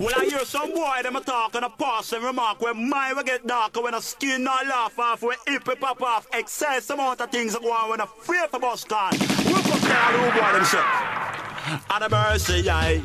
Well, I hear some boy them a talk and a pass and remark when my will get darker, when a skin not laugh off, when hip pop off, excess amount of things that go on when a free for bus car. Whoop up car who boy themself. And a mercy, aye.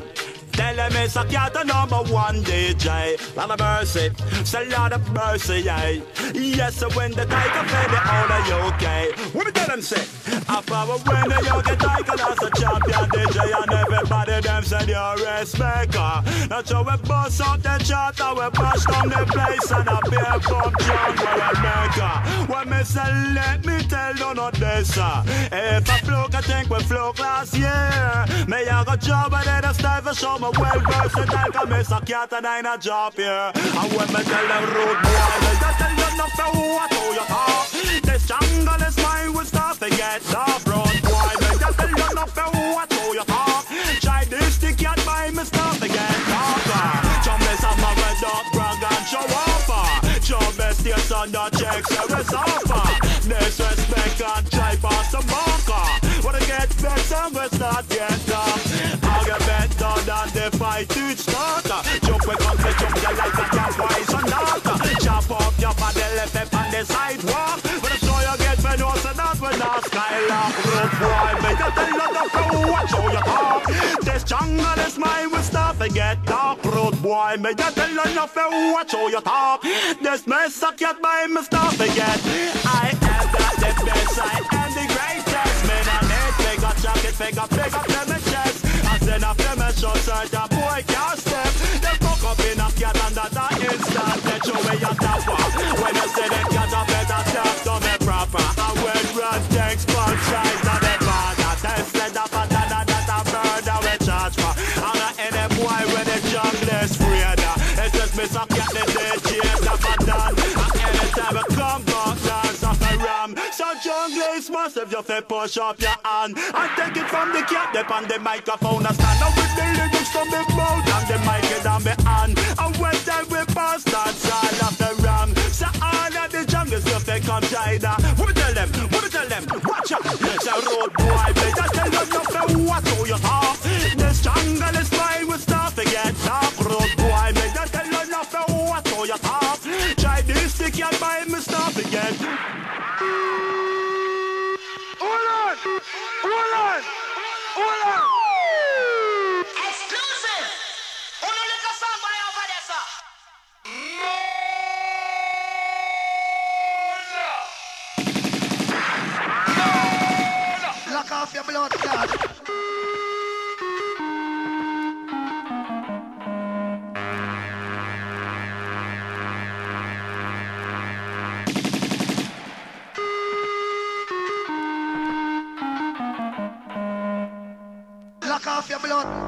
Tell them it's a cat the #1 DJ. Lord of mercy, say Lord of mercy, aye. Yes, when the tiger play the all of UK. What we tell them say? I follow when the UK tiger as a champion DJ and everybody them say you're a respecter. That's how we bust out the chart and we bash down the place and a beer pump John Waymaker. When me say let me tell you no this, if I float I think we float last year. May I got job and then I start for show. I'm a well-versed and I miss a cat and I ain't a job here. And when me tell them rude boys, they tell you nothing what you are. This jungle is mine, we start to get off road boy. They tell you nothing what you are. Try this to get by me, start to get off. Jump is a man with dog, brag and show off. Jump is the son that checks your is off. Disrespect and try past the marker. When it gets better, we start get off. And the fight to start. Jump with guns, jump your life and your boys and not. Chop off your body, left up on the sidewalk. But I show you get my nose and not when I skylock. Road boy, make a tell you the crew, watch how you talk. This jungle is mine, we start to get dark. Road boy, make a tell you the crew, watch how you talk. This mess I get by me, start to get. I am the best, I am the greatest. Man, I need bigger jacket, bigger premises. Then a famous shot, certain boy can't step. They fuck up in a cat and that instant. They show me a tap up. When you say them cats are better, step to me proper. And when run takes one tries to be murder. They said a pattern and that a murder we charge for. And I ain't a boy when the jungle is freer. It's just me some cat that they change the pattern. And anytime we come back, dance off a ram. So jungle is massive, you feel push up your hand. And take it from the cat, dip on the microphone. From the mouth and the mic is on my hand. And when time we pass, that's all of the ram. So all of the jungle stuff they come China. What we tell them, watch out. It's a road boy, we just tell you nothing, what do you talk? This jungle is mine, we start to get dark. Road boy, we just tell you nothing, what do you talk? Try this stick and buy me stuff again. Hold on. Your blood clot. Lock off your blood.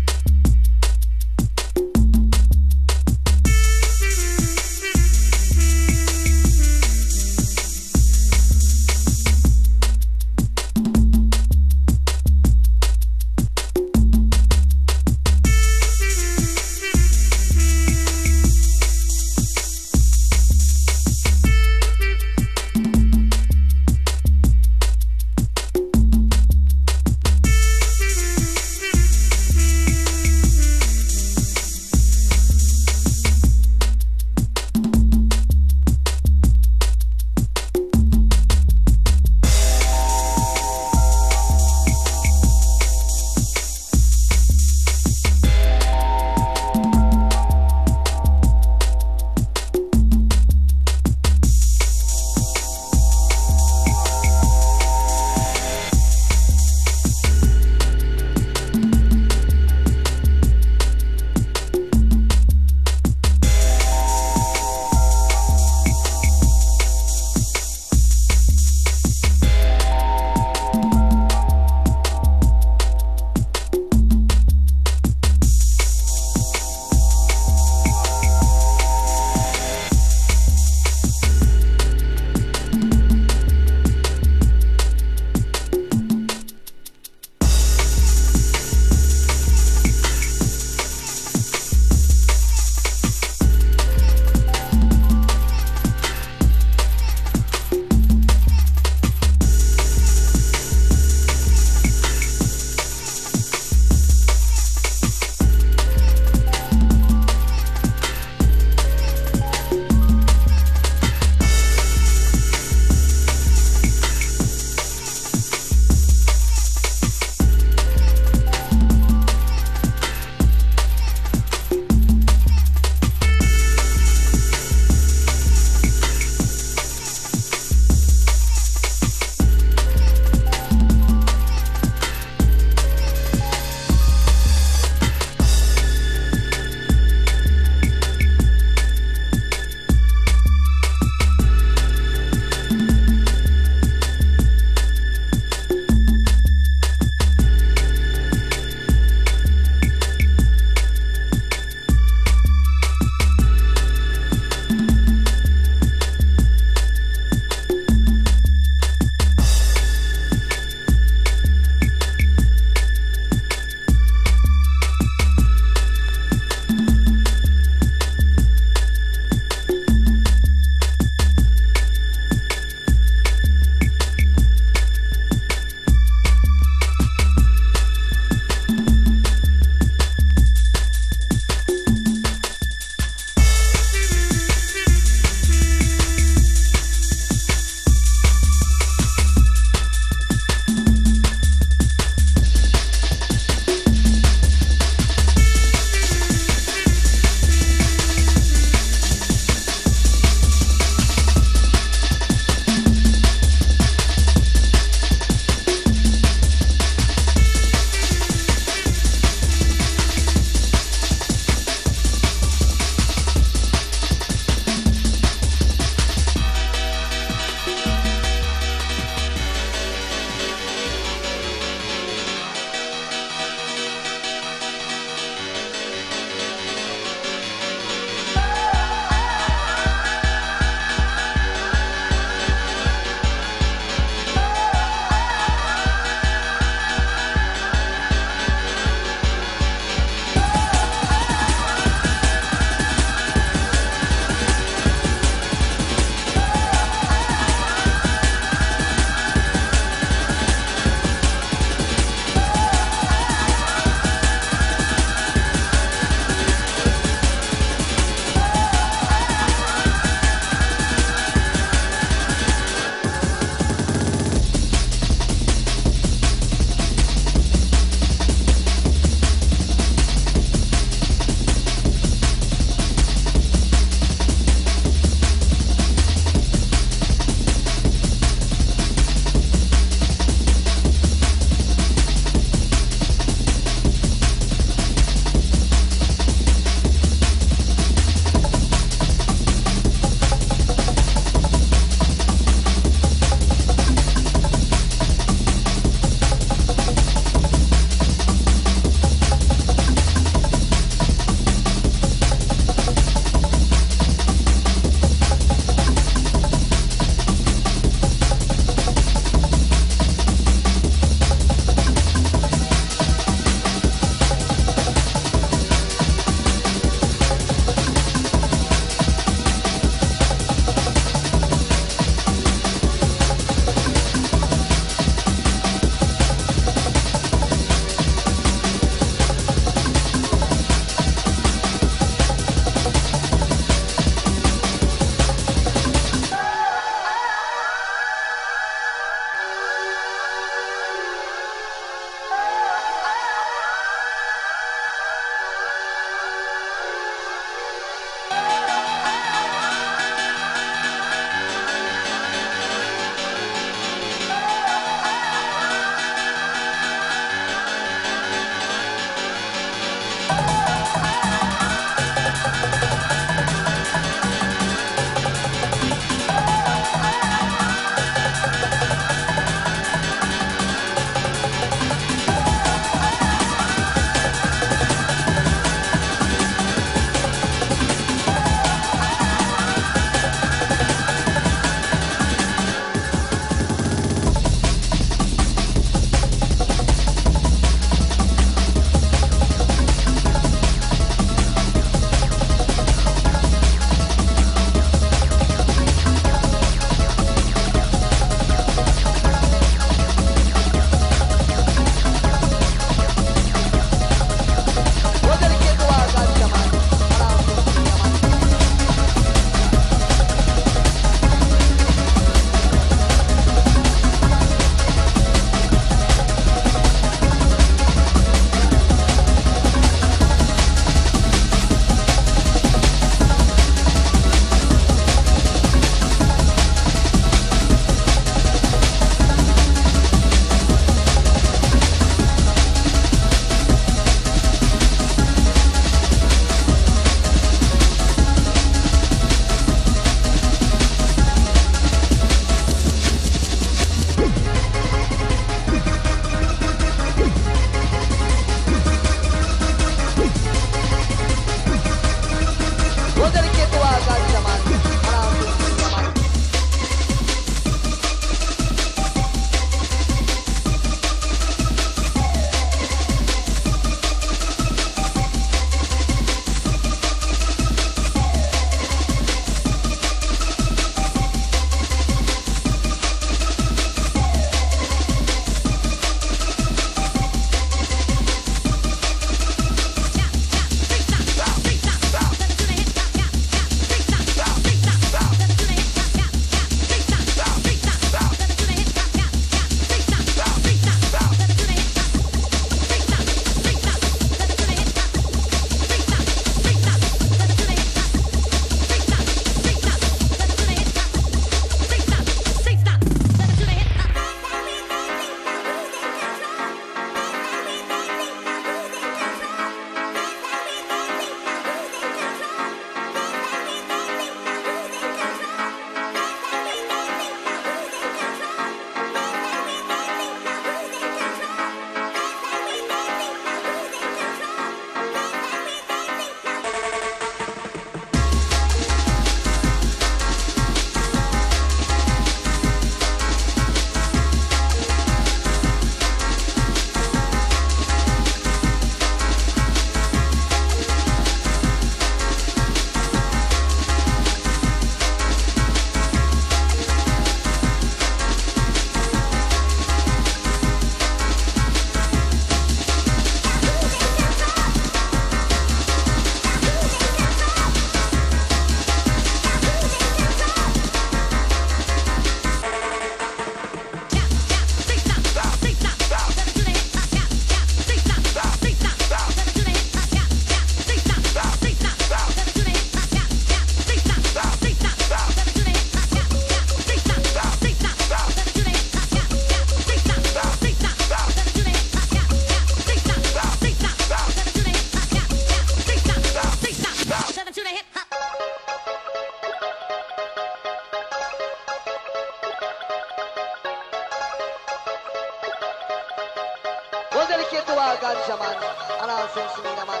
Matuwa Ganjaman, aral sensini naman.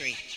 country.